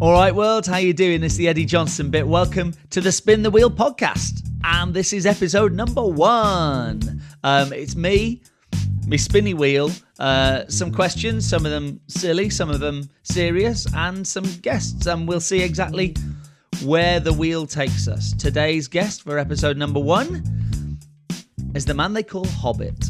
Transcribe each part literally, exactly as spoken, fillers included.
All right, world, how you doing? It's the Eddie Johnson bit. Welcome to the Spin the Wheel podcast. And this is episode number one. Um, it's me, me spinny wheel, uh, some questions, some of them silly, some of them serious, and some guests. And we'll see exactly where the wheel takes us. Today's guest for episode number one is the man they call Hobbit.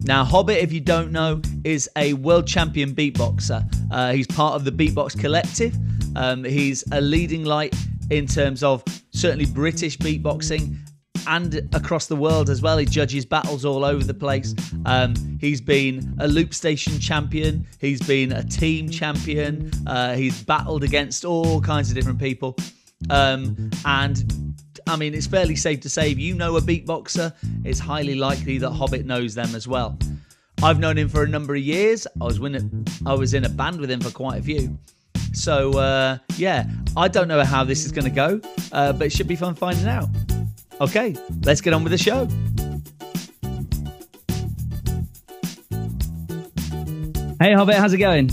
Now, Hobbit, if you don't know, is a world champion beatboxer. Uh, he's part of the Beatbox Collective. Um, he's a leading light in terms of certainly British beatboxing and across the world as well. He judges battles all over the place. Um, he's been a Loop Station champion. He's been a team champion. Uh, he's battled against all kinds of different people. Um, and I mean, it's fairly safe to say if you know a beatboxer, it's highly likely that Hobbit knows them as well. I've known him for a number of years. I was in a, I was in a band with him for quite a few. So, uh, yeah, I don't know how this is going to go, uh, but it should be fun finding out. Okay, let's get on with the show. Hey, Hobbit, how's it going?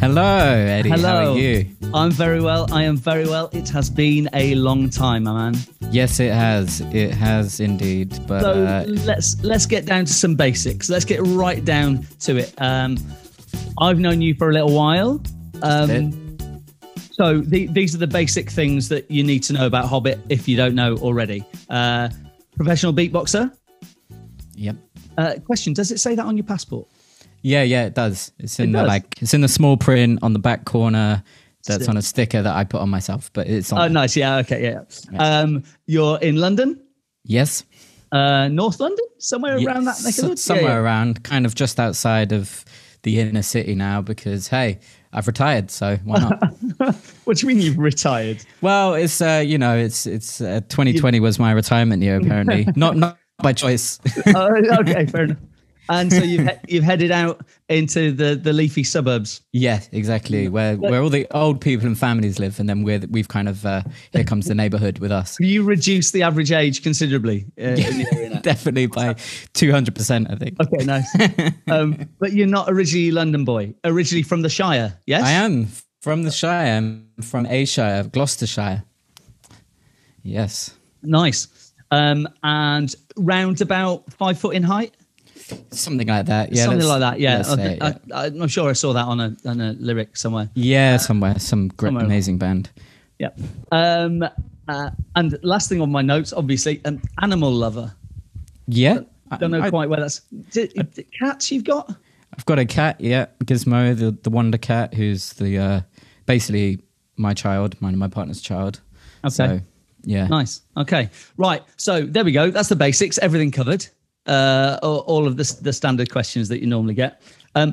Hello, Eddie. Hello. How are you? I'm very well. I am very well. It has been a long time, my man. Yes, it has. It has indeed. But so uh, let's let's get down to some basics. Let's get right down to it. Um, I've known you for a little while. Um, so the, these are the basic things that you need to know about Hobbit if you don't know already. Uh, professional beatboxer. Yep. Uh, question: does it say that on your passport? Yeah, yeah, it does. It's in it does. the like it's in the small print on the back corner. That's Still. on a sticker that I put on myself, but it's on. Oh, nice. Yeah. Okay. Yeah. yeah. Um, you're in London. Yes. Uh, North London, somewhere yeah. around that neck of the woods. Somewhere yeah, yeah. around, kind of just outside of the inner city now, because hey, I've retired, so why not? What do you mean you've retired? Well, it's uh, you know, it's it's uh, twenty twenty was my retirement year apparently, not not by choice. uh, okay, fair enough. And so you've, he- you've headed out into the, the leafy suburbs. Yeah, exactly. Where where all the old people and families live. And then we're, we've kind of, uh, here comes the neighborhood with us. You reduce the average age considerably. Uh, Definitely by two hundred percent, I think. Okay, nice. um, but you're not originally London boy, originally from the Shire, yes? I am from the Shire. I'm from a Shire, Gloucestershire. Yes. Nice. Um, and round about five foot in height? Something like that, yeah. Something like that, yeah. Okay. It, yeah. I, I'm sure I saw that on a on a lyric somewhere. Yeah, uh, somewhere, some great, somewhere amazing right. band. Yeah. Um, uh, and last thing on my notes, obviously, an animal lover. Yeah, I don't know I, quite I, where that's. Is it, is it cats you've got? I've got a cat, yeah, Gizmo, the the wonder cat, who's the uh, basically my child, my my partner's child. Okay. So, yeah. Nice. Okay. Right. So there we go. That's the basics. Everything covered. Uh, all of the, the standard questions that you normally get. Um,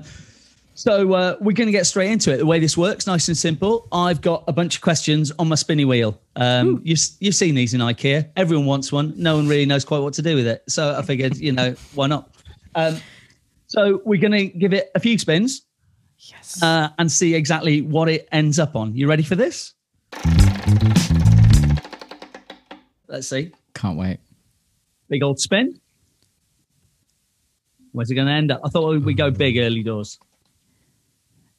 so uh, we're going to get straight into it. The way this works, nice and simple. I've got a bunch of questions on my spinny wheel. Um, you've, you've seen these in IKEA. Everyone wants one. No one really knows quite what to do with it. So I figured, you know, why not? Um, so we're going to give it a few spins. Yes. Uh, and see exactly what it ends up on. You ready for this? Let's see. Can't wait. Big old spin. Where's it going to end up? I thought we'd go big early doors.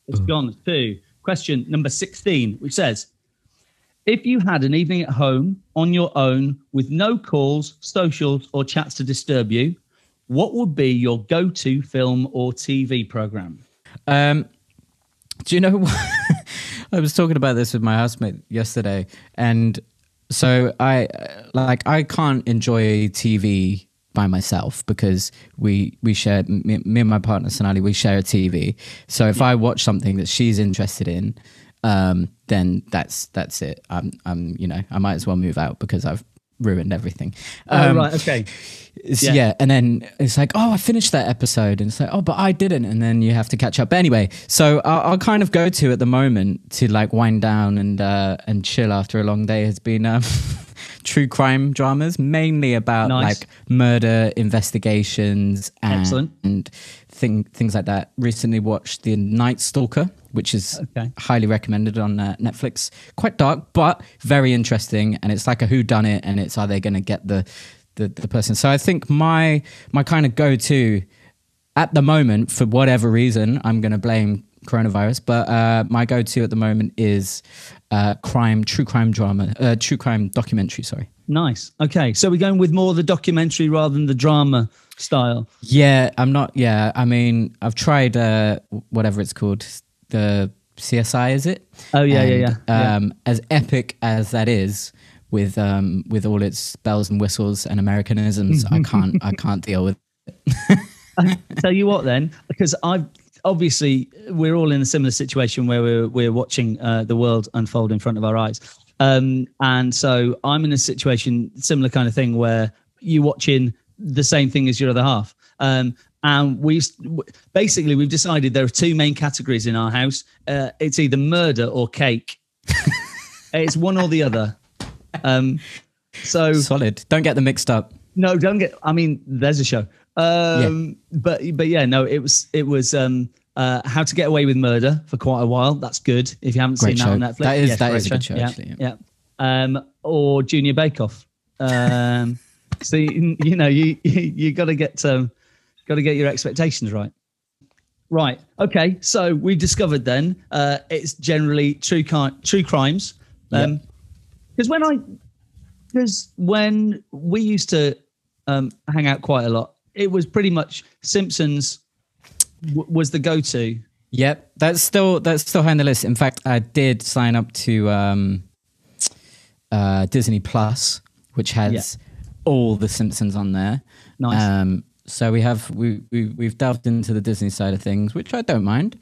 It's gone to question number sixteen, which says, if you had an evening at home on your own with no calls, socials, or chats to disturb you, what would be your go-to film or T V program? Um, do you know what? I was talking about this with my housemate yesterday. And so I, like, I can't enjoy T V by myself because we we share me, me and my partner Sonali, we share a T V. So if yeah. I watch something that she's interested in, um, then that's that's it. I'm I'm you know I might as well move out because I've ruined everything. Um, oh right, okay. Yeah. yeah, and then it's like, oh, I finished that episode, and it's like, oh, but I didn't, and then you have to catch up. But anyway, so our, our kind of go to at the moment to like wind down and uh, and chill after a long day has been. Um, True crime dramas, mainly about nice. like murder investigations and, Excellent. and thing, things like that. Recently watched The Night Stalker, which is okay. highly recommended on uh, Netflix. Quite dark, but very interesting. And it's like a whodunit, and it's are they going to get the, the the person? So I think my my kind of go to at the moment, for whatever reason, I'm going to blame coronavirus. But uh, my go-to at the moment is uh, crime, true crime drama, uh, true crime documentary, sorry. Nice. Okay. So we're going with more the documentary rather than the drama style. Yeah, I'm not. Yeah. I mean, I've tried uh, whatever it's called, the C S I, is it? Oh, yeah, and, yeah, yeah. Um, yeah. As epic as that is, with um, with all its bells and whistles and Americanisms, I can't, I can't deal with it. I tell you what then, because I've obviously, we're all in a similar situation where we're, we're watching uh, the world unfold in front of our eyes. Um, and so I'm in a situation, similar kind of thing, where you're watching the same thing as your other half. Um, and we basically, we've decided there are two main categories in our house. Uh, it's either murder or cake. It's one or the other. Um, so solid. Don't get them mixed up. No, don't get, I mean, there's a show. Um, yeah. but, but yeah, no, it was, it was, um, Uh, How to Get Away with Murder for quite a while. That's good. If you haven't great seen show. That on Netflix. That is, yes, that is a good show, yeah, actually. Yeah. yeah. Um, or Junior Bake Off. Um, so, you, you know, you you, you got to get um, got to get your expectations right. Right. Okay. So we've discovered then uh, it's generally true, true crimes. Because um, yep. when I, because when we used to um, hang out quite a lot, it was pretty much Simpsons was the go-to. Yep, that's still that's still high on the list. In fact, I did sign up to um, uh, Disney Plus, which has yeah. all the Simpsons on there. Nice. Um, so we have we, we we've delved into the Disney side of things, which I don't mind.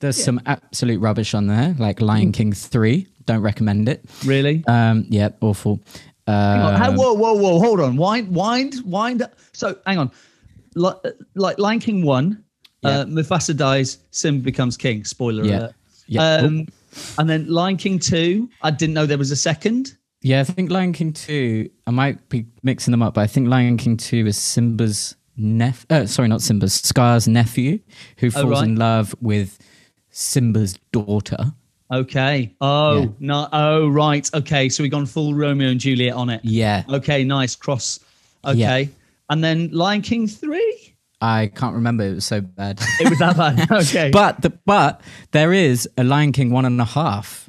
There's yeah. some absolute rubbish on there, like Lion King three. Don't recommend it. Really? Um, yeah, awful. Um, hang on. How, whoa, whoa, whoa! Hold on. Wind, wind, wind. So hang on. Like, like Lion King one. Yeah. Uh, Mufasa dies, Simba becomes king. Spoiler yeah. alert. Yeah. Um, and then Lion King two, I didn't know there was a second. Yeah, I think Lion King two, I might be mixing them up, but I think Lion King two is Simba's nephew, uh, sorry, not Simba's, Scar's nephew, who falls oh, right. in love with Simba's daughter. Okay. Oh, yeah. no. Oh, right. Okay, so we've gone full Romeo and Juliet on it. Yeah. Okay, nice, cross. Okay. Yeah. And then Lion King three? I can't remember. It was so bad. It was that bad. Okay. But the, but there is a Lion King one and a half,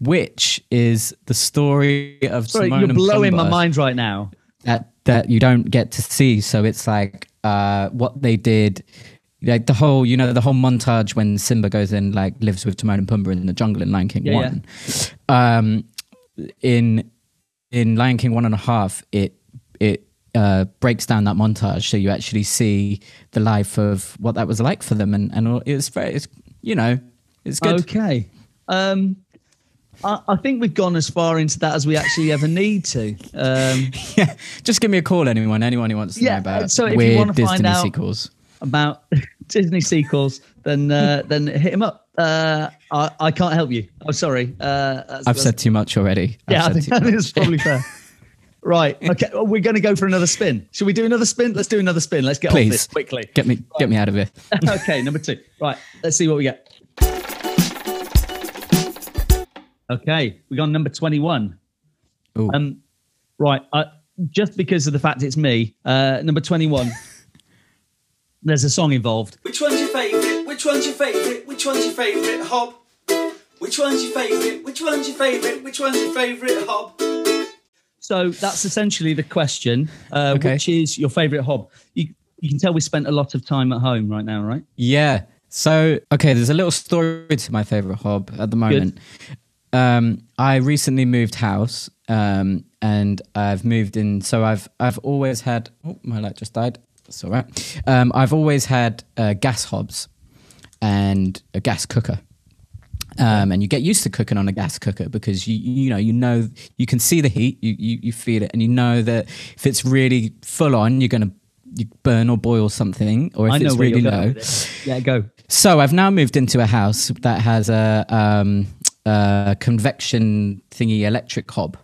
which is the story of Sorry, Timon you're and blowing Pumbaa my mind right now. That that you don't get to see. So it's like uh, what they did, like the whole you know the whole montage when Simba goes in like lives with Timon and Pumbaa in the jungle in Lion King yeah, one. Yeah. Um, in in Lion King one and a half, it it. Uh, breaks down that montage, so you actually see the life of what that was like for them, and and it's very, it's, you know, it's good. Okay, um, I, I think we've gone as far into that as we actually ever need to. Um, yeah, just give me a call, anyone, anyone who wants to yeah, know about so if weird you want to Disney find out sequels about Disney sequels, then uh, then hit him up. Uh, I I can't help you. I'm sorry. Uh, that's, I've that's, said too much already. I've yeah, I think, I think it's probably fair. Right. Okay. Well, we're going to go for another spin. Should we do another spin? Let's do another spin. Let's get Please. off this quickly. Get me, right. get me out of here. Okay. Number two. Right. Let's see what we get. Okay. We got number twenty-one. Ooh. Um. Right. Uh, just because of the fact it's me, uh, number twenty-one. There's a song involved. Which one's your favourite? Which one's your favourite? Which one's your favourite hob? Which one's your favourite? Which one's your favourite? Which one's your favourite hob? So that's essentially the question, uh, okay. which is your favourite hob. You, you can tell we spent a lot of time at home right now, right? Yeah. So, okay, there's a little story to my favourite hob at the moment. Um, I recently moved house um, and I've moved in. So I've, I've always had, oh, my light just died. That's all right. Um, I've always had uh, gas hobs and a gas cooker. Um, and you get used to cooking on a gas cooker because you you know you know you can see the heat, you you, you feel it, and you know that if it's really full on, you're gonna you burn or boil something, or if it's really low. Yeah, go. So I've now moved into a house that has a, um, a convection thingy electric hob.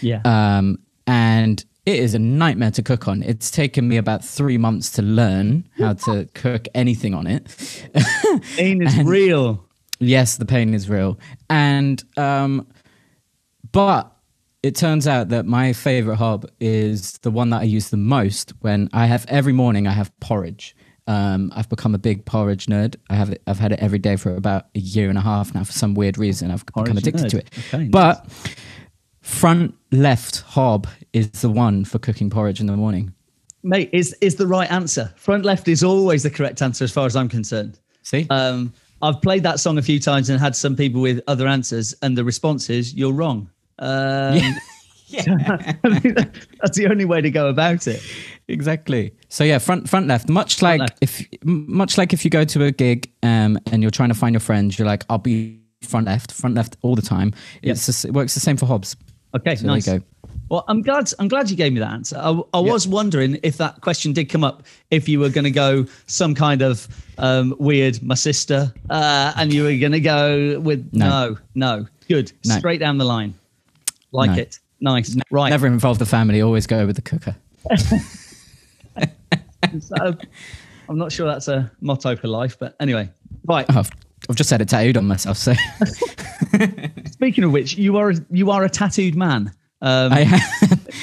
Yeah. Um, and it is a nightmare to cook on. It's taken me about three months to learn how to cook anything on it. Pain is and, real. Yes, the pain is real. And, um, but it turns out that my favorite hob is the one that I use the most when I have every morning I have porridge. Um, I've become a big porridge nerd. I have it, I've had it every day for about a year and a half now. For some weird reason, I've porridge become addicted nerd. to it. Okay, but nice. Front left hob is the one for cooking porridge in the morning. Mate, is is the right answer. Front left is always the correct answer as far as I'm concerned. See? Um, I've played that song a few times and had some people with other answers, and the response is, you're wrong. Um, yeah. Yeah. I mean, that's the only way to go about it. Exactly. So yeah, front front left. Much like left. if much like if you go to a gig um, and you're trying to find your friends, you're like, I'll be front left, front left all the time. Yep. It's just, it works the same for Hobbs. Okay, so nice. There you go. Well, I'm glad. I'm glad you gave me that answer. I, I was yep. wondering if that question did come up, if you were going to go some kind of um, weird, my sister, uh, and you were going to go with no, no, no. good, no. straight down the line. Like no. it. Nice. Right. Never involve the family. Always go with the cooker. So, I'm not sure that's a motto for life, but anyway. Right. Oh, I've, I've just had it tattooed on myself. So, speaking of which, you are you are a tattooed man. Um, I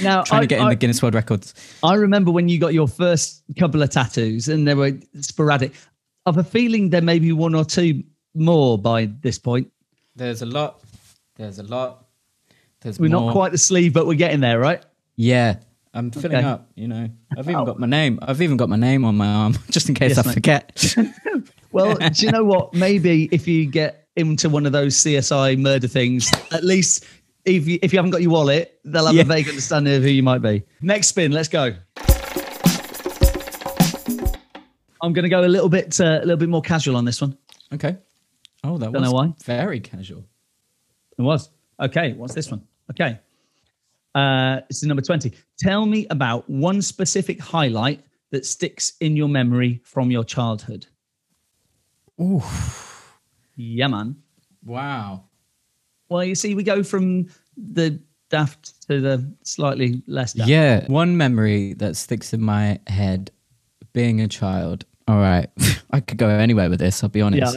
now trying I, to get in I, the Guinness World Records. I remember when you got your first couple of tattoos, and they were sporadic. I have a feeling there may be one or two more by this point. There's a lot. There's a lot. There's we're more. Not quite the sleeve, but we're getting there, right? Yeah, I'm filling okay. up, you know. I've even oh. got my name. I've even got my name on my arm, just in case yes, I mate. forget. Well, do you know what? Maybe if you get into one of those C S I murder things, at least if you, if you haven't got your wallet, they'll have yeah. a vague understanding of who you might be. Next spin, let's go. I'm going to go a little bit, uh, a little bit more casual on this one. Okay. Oh, that Don't was know why. very casual. It was. Okay, what's this one? Okay. Uh, it's number twenty. Tell me about one specific highlight that sticks in your memory from your childhood. Ooh. Yeah, man. Wow. Well, you see, we go from the daft to the slightly less daft. Yeah. One memory that sticks in my head, being a child. All right. I could go anywhere with this, I'll be honest.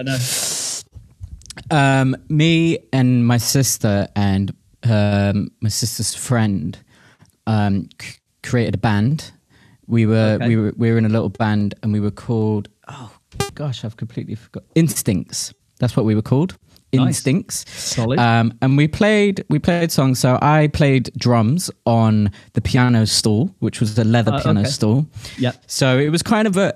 Yeah, I know. Um, me and my sister and Um, my sister's friend um, c created a band. We were okay. we were we were in a little band, and we were called oh gosh, I've completely forgot. Instincts. That's what we were called. Instincts. Nice. Solid. Um, and we played we played songs. So I played drums on the piano stool, which was a leather uh, piano okay. stool. Yeah. So it was kind of a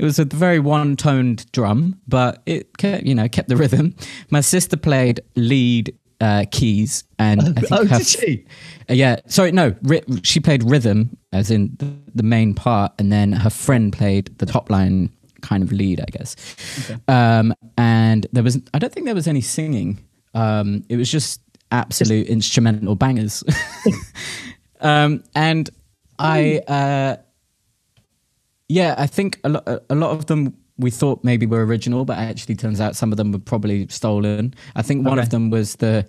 it was a very one toned drum, but it kept, you know kept the rhythm. My sister played lead. Uh, keys and I think oh, her, did she? Uh, yeah, sorry, no. Ri she played rhythm, as in the, the main part, and then her friend played the top line kind of lead, I guess. Okay. Um, and there was, I don't think there was any singing. Um, it was just absolute instrumental bangers. um, and I, uh, yeah, I think a lot, a lot of them. We thought maybe were original, but actually turns out some of them were probably stolen. I think one okay. of them was the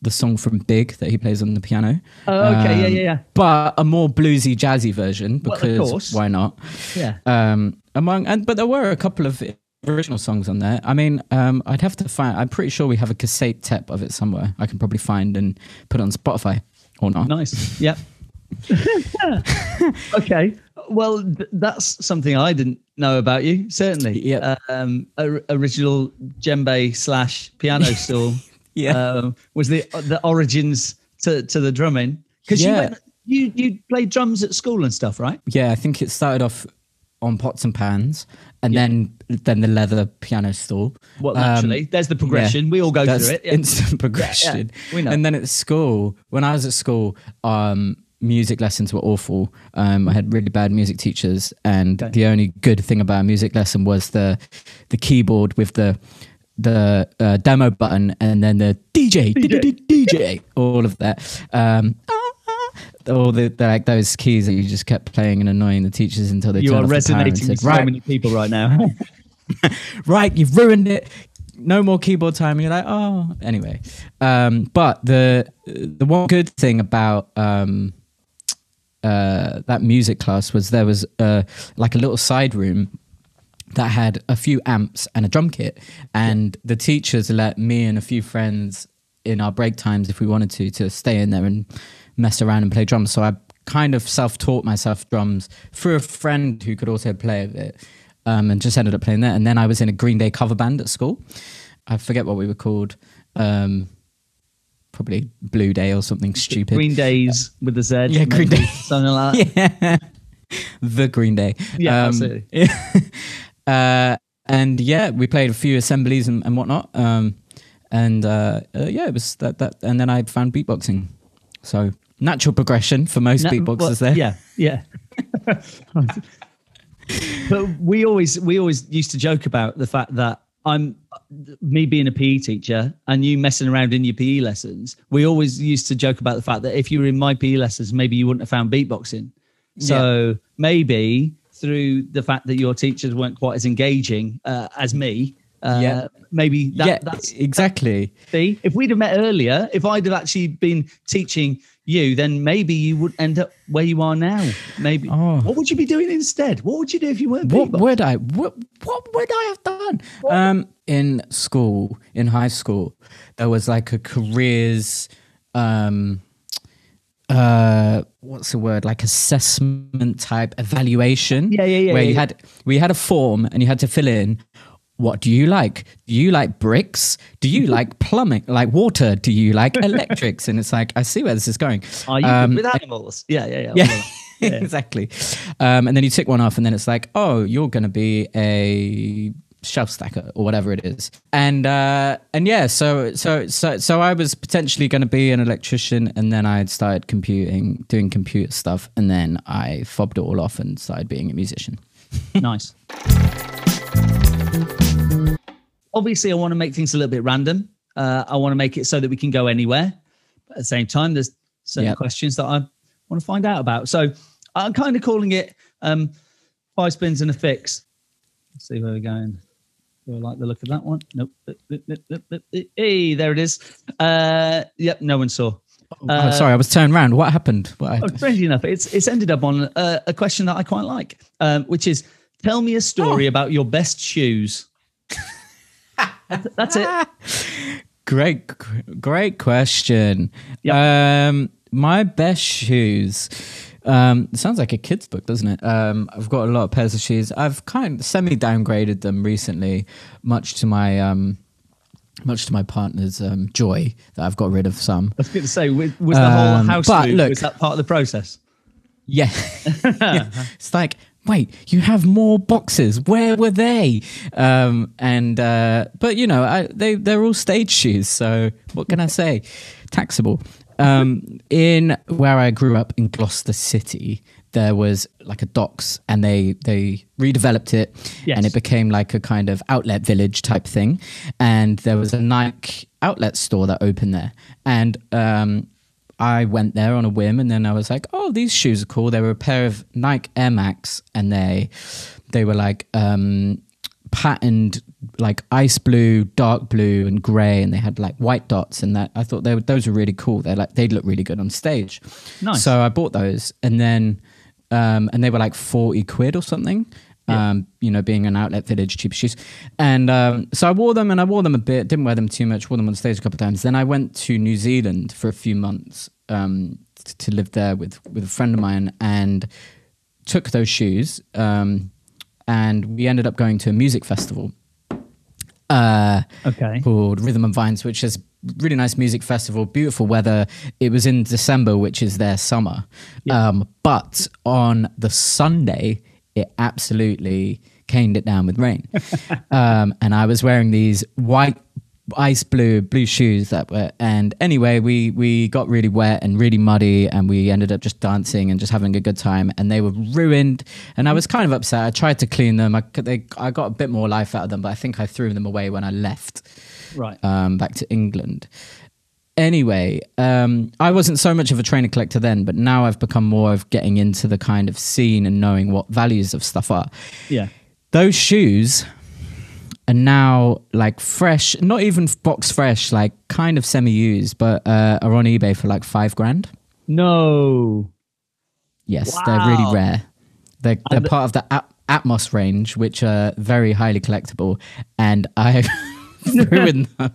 the song from Big that he plays on the piano. Oh, okay, um, yeah, yeah, yeah. But a more bluesy, jazzy version, because well, why not? Yeah. Um, among and but there were a couple of original songs on there. I mean, um, I'd have to find. I'm pretty sure we have a cassette tape of it somewhere. I can probably find and put it on Spotify or not. Nice. Yep. Okay. Well, th that's something I didn't know about you, certainly. Yeah. Um, original djembe slash piano stool. Yeah. Um, was the the origins to to the drumming? Because yeah. you you you played drums at school and stuff, right? Yeah, I think it started off on pots and pans, and yeah. then then the leather piano stool. Well, naturally, um, there's the progression. Yeah, we all go that's through it. Yeah. Instant progression. Yeah, yeah. We know. And then at school, when I was at school, um. music lessons were awful. Um, I had really bad music teachers, and okay. the only good thing about a music lesson was the the keyboard with the the uh, demo button, and then the D J, D J, D J, D J, all of that. Um, all the, the like those keys that you just kept playing and annoying the teachers until they. You are resonating said, with so right. many people right now. Right, you've ruined it. No more keyboard time. And you're like, oh, anyway. Um, but the the one good thing about um. Uh, that music class was there was uh, like a little side room that had a few amps and a drum kit, and the teachers let me and a few friends in our break times, if we wanted to, to stay in there and mess around and play drums. So I kind of self-taught myself drums through a friend who could also play a bit. um, and just ended up playing there. And then I was in a Green Day cover band at school. I forget what we were called. Um, probably Blue Day or something stupid. Green Days with a Z. Yeah, Green Day. Something like that. Yeah. The Green Day. Yeah, um, absolutely. Yeah. uh, and yeah, we played a few assemblies and, and whatnot. Um, and uh, uh, yeah, it was that, that. And then I found beatboxing. So natural progression for most Na- beatboxers well, there. Yeah, yeah. But we always we always used to joke about the fact that I'm me being a P E teacher and you messing around in your P E lessons. We always used to joke about the fact that if you were in my P E lessons, maybe you wouldn't have found beatboxing. So yeah. Maybe through the fact that your teachers weren't quite as engaging uh, as me, uh, yeah. maybe that, yeah, that's... exactly. That, if we'd have met earlier, if I'd have actually been teaching you, then maybe you would end up where you are now. Maybe. Oh. What would you be doing instead? What would you do if you weren't beatboxing? What would I? What, what would I have done? Um, in school, in high school, there was like a careers... Um, uh what's the word, like assessment type evaluation, yeah yeah yeah. where yeah, you yeah. had we had a form and you had to fill in, what do you like? Do you like bricks? Do you like plumbing, like water? Do you like electrics? And it's like, I see where this is going. Are you um, good with animals? Yeah yeah yeah, yeah. yeah. Exactly. Um and then you tick one off and then it's like, oh, you're gonna be a shelf stacker or whatever it is. And uh and yeah, so so so so I was potentially going to be an electrician, and then I had started computing, doing computer stuff, and then I fobbed it all off and started being a musician. Nice. Obviously I want to make things a little bit random. uh I want to make it so that we can go anywhere, but at the same time there's certain yep. questions that I want to find out about. So I'm kind of calling it um five spins and a fix. Let's see where we're going. Do I like the look of that one? Nope. Hey, there it is. Uh, yep, no one saw. Uh, oh, sorry, I was turned around. What happened? What oh, crazy enough, it's it's ended up on a, a question that I quite like, um, which is, tell me a story oh. about your best shoes. That's it. Great, great question. Yep. Um, my best shoes... Um, it sounds like a kid's book, doesn't it? Um, I've got a lot of pairs of shoes. I've kind of semi-downgraded them recently, much to my um, much to my partner's um, joy that I've got rid of some. I was going to say, was the um, whole house move, look, was that part of the process? Yeah. Yeah. It's like, wait, you have more boxes. Where were they? Um, and uh, but, you know, I, they, they're all stage shoes, so what can I say? Taxable. Um, in where I grew up in Gloucester City, there was like a docks, and they, they redeveloped it, yes. and it became like a kind of outlet village type thing. And there was a Nike outlet store that opened there. And, um, I went there on a whim, and then I was like, oh, these shoes are cool. They were a pair of Nike Air Max, and they, they were like, um, patterned like ice blue, dark blue and gray, and they had like white dots, and that I thought they were, those were really cool. They're like, they'd look really good on stage. Nice. So I bought those, and then um and they were like forty quid or something. Yeah. Um you know, being an outlet village, cheap shoes. And um so I wore them, and I wore them a bit, didn't wear them too much, wore them on stage a couple of times. Then I went to New Zealand for a few months um to, to live there with with a friend of mine, and took those shoes. um And we ended up going to a music festival uh, okay. called Rhythm and Vines, which is a really nice music festival, beautiful weather. It was in December, which is their summer. Yeah. Um, but on the Sunday, it absolutely caned it down with rain. um, and I was wearing these white, ice blue, blue shoes that were, and anyway, we, we got really wet and really muddy, and we ended up just dancing and just having a good time, and they were ruined. And I was kind of upset. I tried to clean them. I, they, I got a bit more life out of them, but I think I threw them away when I left, right. Um, back to England. Anyway, um, I wasn't so much of a trainer collector then, but now I've become more of getting into the kind of scene and knowing what values of stuff are. Yeah. Those shoes, and now like fresh, not even box fresh, like kind of semi-used, but uh, are on eBay for like five grand. No. Yes, wow. They're really rare. They're, they're the- part of the At- Atmos range, which are very highly collectible. And I ruined them.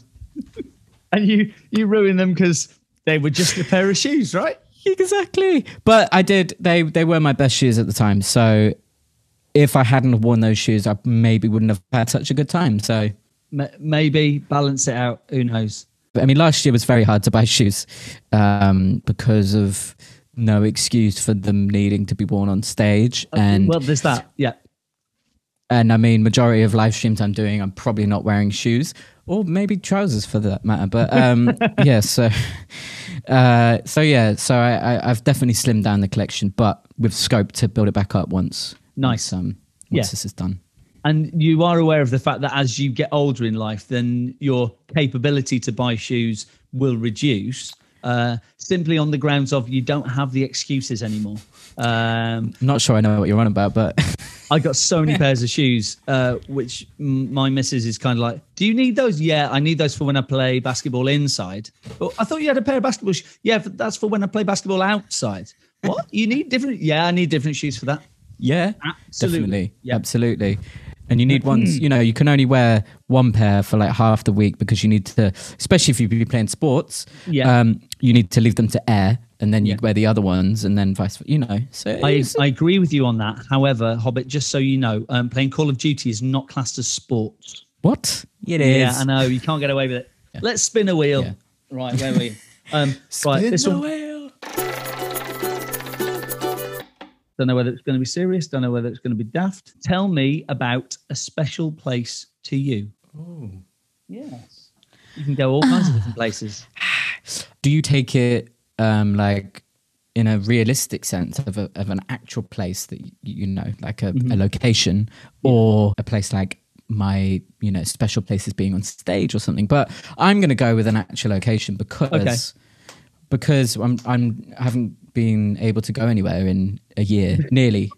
And you, you ruined them because they were just a pair of shoes, right? Exactly. But I did, they, they were my best shoes at the time. So if I hadn't worn those shoes, I maybe wouldn't have had such a good time. So maybe balance it out. Who knows? I mean, last year was very hard to buy shoes um, because of no excuse for them needing to be worn on stage. Okay, and well, there's that. Yeah. And I mean, majority of live streams I'm doing, I'm probably not wearing shoes or maybe trousers for that matter. But um, yeah, so uh, so yeah, so I, I, I've definitely slimmed down the collection, but with scope to build it back up once. Nice. Um, once yeah. this is done. And you are aware of the fact that as you get older in life, then your capability to buy shoes will reduce uh, simply on the grounds of you don't have the excuses anymore. Um, Not sure I know what you're on about, but... I got so many pairs of shoes, uh, which my missus is kind of like, do you need those? Yeah, I need those for when I play basketball inside. Oh, I thought you had a pair of basketball shoes. Yeah, that's for when I play basketball outside. What? You need different... Yeah, I need different shoes for that. Yeah, absolutely. Definitely. Yeah. Absolutely. And you need ones, you know, you can only wear one pair for like half the week because you need to, especially if you be playing sports, yeah. um, you need to leave them to air and then you yeah. wear the other ones and then vice versa, you know. So I, I agree with you on that. However, Hobbit, just so you know, um, playing Call of Duty is not classed as sports. What? It is. Yeah, I know. You can't get away with it. Yeah. Let's spin a wheel. Yeah. Right, where are we? Um, spin right, this the one. Wheel. Don't know whether it's going to be serious. Don't know whether it's going to be daft. Tell me about a special place to you. Oh, yes. You can go all kinds of different places. Do you take it um, like in a realistic sense of, a, of an actual place that, you, you know, like a, mm-hmm. a location or a place like my, you know, special places being on stage or something? But I'm going to go with an actual location because... Okay. Because I'm, I'm, I haven't been able to go anywhere in a year, nearly.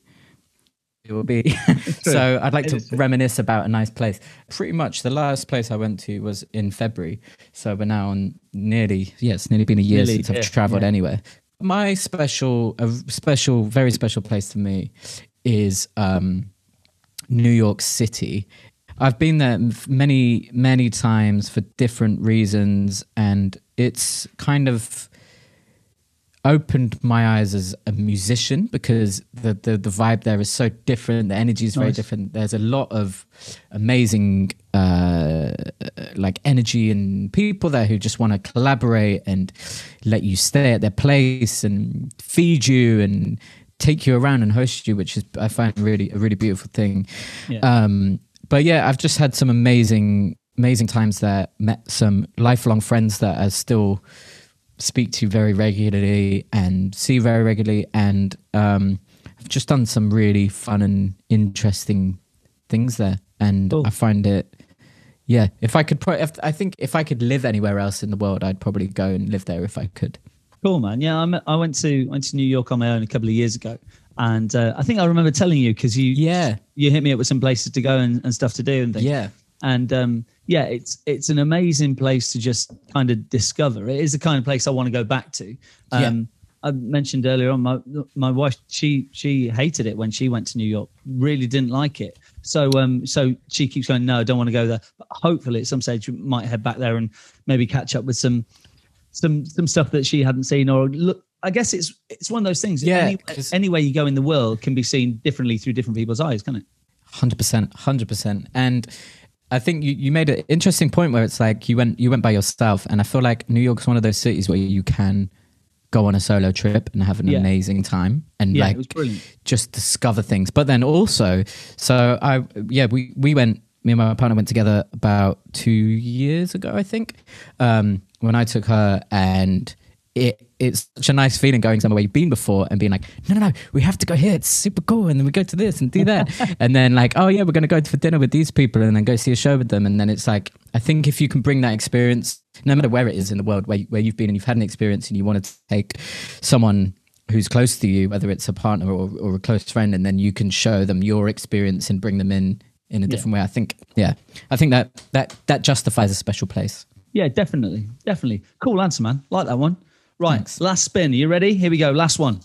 It will be. So I'd like to reminisce about a nice place. Pretty much the last place I went to was in February. So we're now on nearly, yeah, it's nearly been a year nearly, since I've yeah, traveled yeah. anywhere. My special, a special, very special place to me is um, New York City. I've been there many, many times for different reasons, and it's kind of opened my eyes as a musician because the the, the vibe there is so different. The energy is very nice. Different. There's a lot of amazing uh, like energy and people there who just want to collaborate and let you stay at their place and feed you and take you around and host you, which is I find really a really beautiful thing. Yeah. Um, but yeah, I've just had some amazing amazing times there. Met some lifelong friends that are still. Speak to very regularly and see very regularly, and um I've just done some really fun and interesting things there, and cool. I find it yeah if I could pro if, I think if I could live anywhere else in the world, I'd probably go and live there if I could. Cool, man. Yeah, I'm, I went to went to New York on my own a couple of years ago, and uh, I think I remember telling you because you yeah you hit me up with some places to go and, and stuff to do and things. Yeah. And um, yeah, it's it's an amazing place to just kind of discover. It is the kind of place I want to go back to. Um, yeah. I mentioned earlier on, my my wife, she she hated it when she went to New York. Really didn't like it. So um, so she keeps going, no, I don't want to go there. But hopefully at some stage we might head back there and maybe catch up with some some some stuff that she hadn't seen. Or look, I guess it's it's one of those things. Yeah, any, any way you go in the world can be seen differently through different people's eyes, can't it? one hundred percent, one hundred percent. And I think you, you made an interesting point where it's like you went you went by yourself, and I feel like New York's one of those cities where you can go on a solo trip and have an yeah. amazing time and yeah, like just discover things. But then also, so I yeah we we went me and my partner went together about two years ago I think um, when I took her, and it it's such a nice feeling going somewhere you've been before and being like, no, no, no, we have to go here. It's super cool. And then we go to this and do that. And then like, oh yeah, we're going to go for dinner with these people and then go see a show with them. And then it's like, I think if you can bring that experience, no matter where it is in the world, where, where you've been and you've had an experience and you want to take someone who's close to you, whether it's a partner or, or a close friend, and then you can show them your experience and bring them in in a different yeah. way. I think, yeah, I think that, that, that justifies a special place. Yeah, definitely. Definitely. Cool answer, man. Like that one. Right, thanks. Last spin. Are you ready? Here we go. Last one.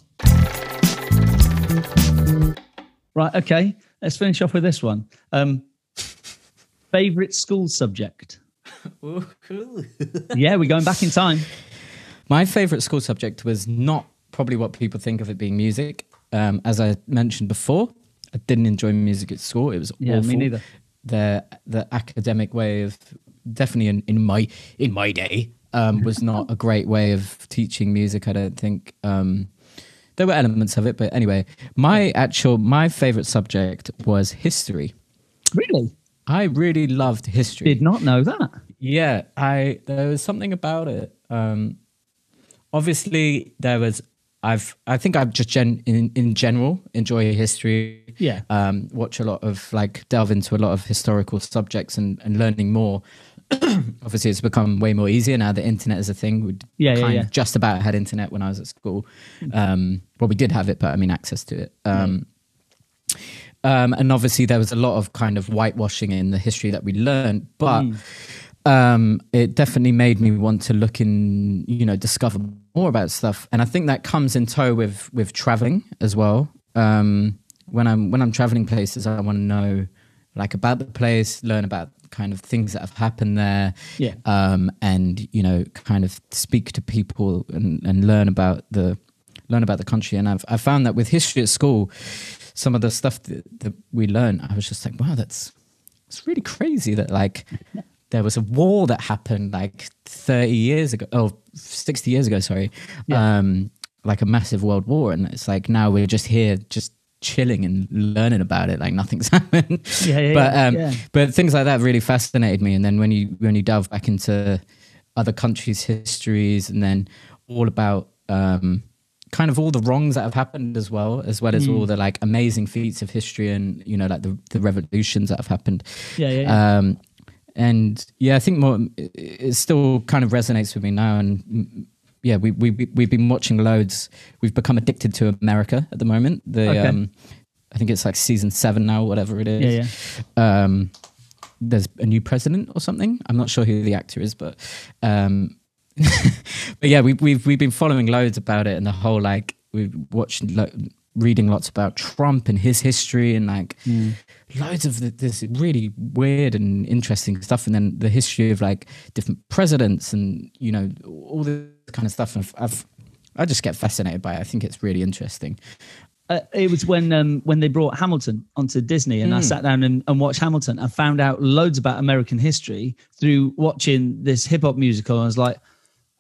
Right, okay. Let's finish off with this one. Um, favorite school subject? Ooh, cool. Yeah, we're going back in time. My favorite school subject was not probably what people think of it being music. Um, as I mentioned before, I I didn't enjoy music at school. It was yeah, awful. Me neither. The the academic way of definitely in, in my in my day um, was not a great way of teaching music. I don't think um, there were elements of it, but anyway, my actual my favorite subject was history. Really, I really loved history. Did not know that. Yeah, I there was something about it. Um, obviously, there was. I've I think I've just gen, in in general enjoy history. Yeah. Um, watch a lot of like delve into a lot of historical subjects and and learning more. Obviously, it's become way more easier now. The internet is a thing. We yeah, kind yeah, yeah. of just about had internet when I was at school. Um, well, we did have it, but I mean access to it. Um, um, and obviously, there was a lot of kind of whitewashing in the history that we learned, but. Mm. Um, it definitely made me want to look in, you know, discover more about stuff. And I think that comes in tow with, with traveling as well. Um, when I'm, when I'm traveling places, I want to know like about the place, learn about kind of things that have happened there. Yeah. Um, and, you know, kind of speak to people and, and learn about the, learn about the country. And I've, I found that with history at school, some of the stuff that, that we learned, I was just like, wow, that's, it's really crazy that like, there was a war that happened like thirty years ago, oh, sixty years ago, sorry. Yeah. Um, like a massive world war. And it's like, now we're just here, just chilling and learning about it. Like nothing's happened. Yeah, yeah, but, um, yeah. but things like that really fascinated me. And then when you, when you delve back into other countries' histories and then all about, um, kind of all the wrongs that have happened as well, as well as mm. all the like amazing feats of history and, you know, like the, the revolutions that have happened. Yeah, yeah, yeah. Um, And yeah, I think more, it still kind of resonates with me now. And yeah, we, we, we've been watching loads. We've become addicted to America at the moment. The, okay. um, I think it's like season seven now, whatever it is. Yeah, yeah. Um, there's a new president or something. I'm not sure who the actor is, but, um, but yeah, we, we've, we've been following loads about it and the whole, like we've watched, lo reading lots about Trump and his history and like, mm. loads of the, this really weird and interesting stuff, and then the history of like different presidents, and you know all this kind of stuff. And I've, I just get fascinated by it. I think it's really interesting. Uh, it was when um, when they brought Hamilton onto Disney, and mm. I sat down and, and watched Hamilton. I found out loads about American history through watching this hip hop musical. I was like,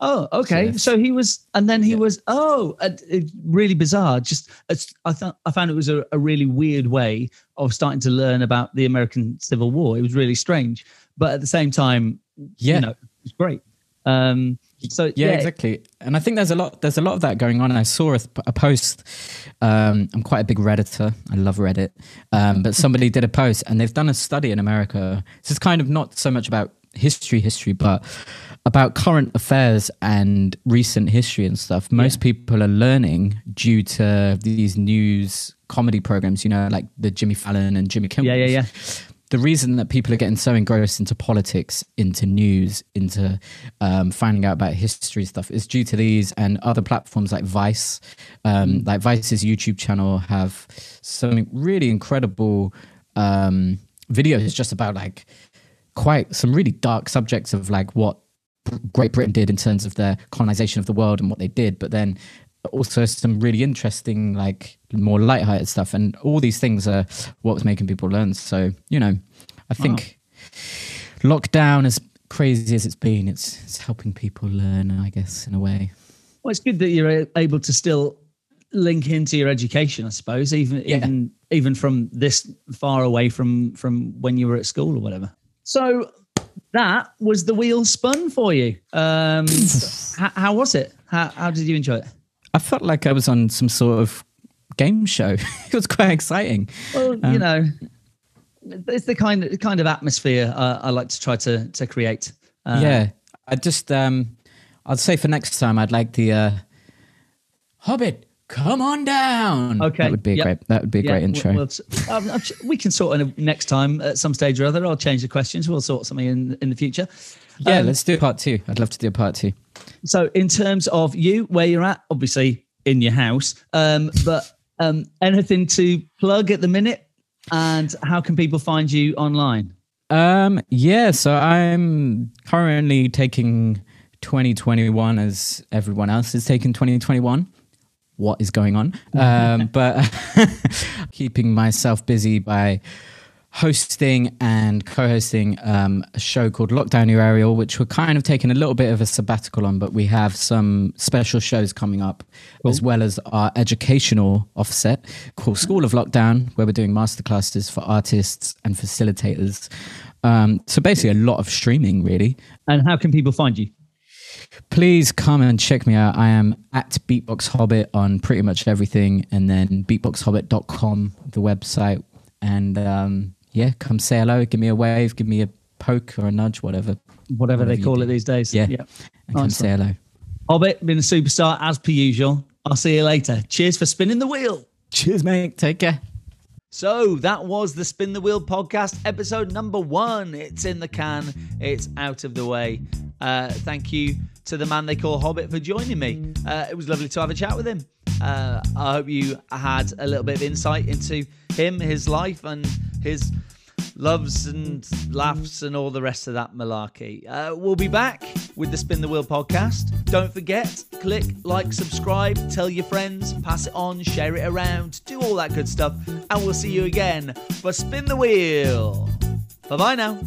oh, okay. Yes. So he was, and then he yeah. was, oh, uh, it, really bizarre. Just, it's, I thought, I found it was a, a really weird way of starting to learn about the American Civil War. It was really strange, but at the same time, yeah, you know, it was great. Um, so yeah, yeah, exactly. And I think there's a lot, there's a lot of that going on. And I saw a, a post, um, I'm quite a big Redditor. I love Reddit. Um, but somebody did a post and they've done a study in America. This is kind of not so much about history, history, but about current affairs and recent history and stuff. Most yeah. people are learning due to these news comedy programs, you know, like the Jimmy Fallon and Jimmy Kimmel. Yeah, yeah, yeah. The reason that people are getting so engrossed into politics, into news, into um, finding out about history stuff is due to these and other platforms like Vice. Um, like Vice's YouTube channel have some really incredible um, videos just about like quite some really dark subjects of like what Great Britain did in terms of their colonization of the world and what they did, but then also some really interesting, like more light-hearted stuff. And all these things are what was making people learn. So, you know, I think wow. lockdown, as crazy as it's been, it's, it's helping people learn, I guess, in a way. Well, it's good that you're able to still link into your education, I suppose, even, yeah. even, even from this far away from, from when you were at school or whatever. So that was the wheel spun for you. Um, how, how was it? How, how did you enjoy it? I felt like I was on some sort of game show. It was quite exciting. Well, um, you know, it's the kind of kind of atmosphere uh, I like to try to to create. Uh, yeah, I just um, I'd say for next time I'd like the uh, Hobbit. Come on down. Okay, that would be a yep. great. That would be a yeah, great intro. We'll, we'll, um, I'm, we can sort of next time at some stage or other. I'll change the questions. We'll sort something in in the future. Yeah, um, let's do part two. I'd love to do a part two. So, in terms of you, where you're at, obviously in your house, um, but um, anything to plug at the minute, and how can people find you online? Um, yeah, so I'm currently taking twenty twenty-one as everyone else is taking twenty twenty-one. what is going on? Um, but keeping myself busy by hosting and co-hosting um, a show called Lockdown Your Area, which we're kind of taking a little bit of a sabbatical on, but we have some special shows coming up, cool. as well as our educational offset called School of Lockdown, where we're doing masterclasses for artists and facilitators. Um, so basically a lot of streaming, really. And how can people find you? Please come and check me out. I am at Beatbox Hobbit on pretty much everything, and then beatbox hobbit dot com, the website. And um, yeah, come say hello, give me a wave, give me a poke or a nudge, whatever. Whatever, whatever they call do. it these days. Yeah, yeah. And nice come one. say hello. Hobbit, been a superstar as per usual. I'll see you later. Cheers for spinning the wheel. Cheers, mate. Take care. So that was the Spin the Wheel podcast, episode number one. It's in the can. It's out of the way. Uh, thank you to the man they call Hobbit for joining me. Uh, it was lovely to have a chat with him. Uh, I hope you had a little bit of insight into him, his life, and his loves and laughs and all the rest of that malarkey. Uh, we'll be back with the Spin the Wheel podcast. Don't forget, click, like, subscribe, tell your friends, pass it on, share it around, do all that good stuff, and we'll see you again for Spin the Wheel. Bye-bye now.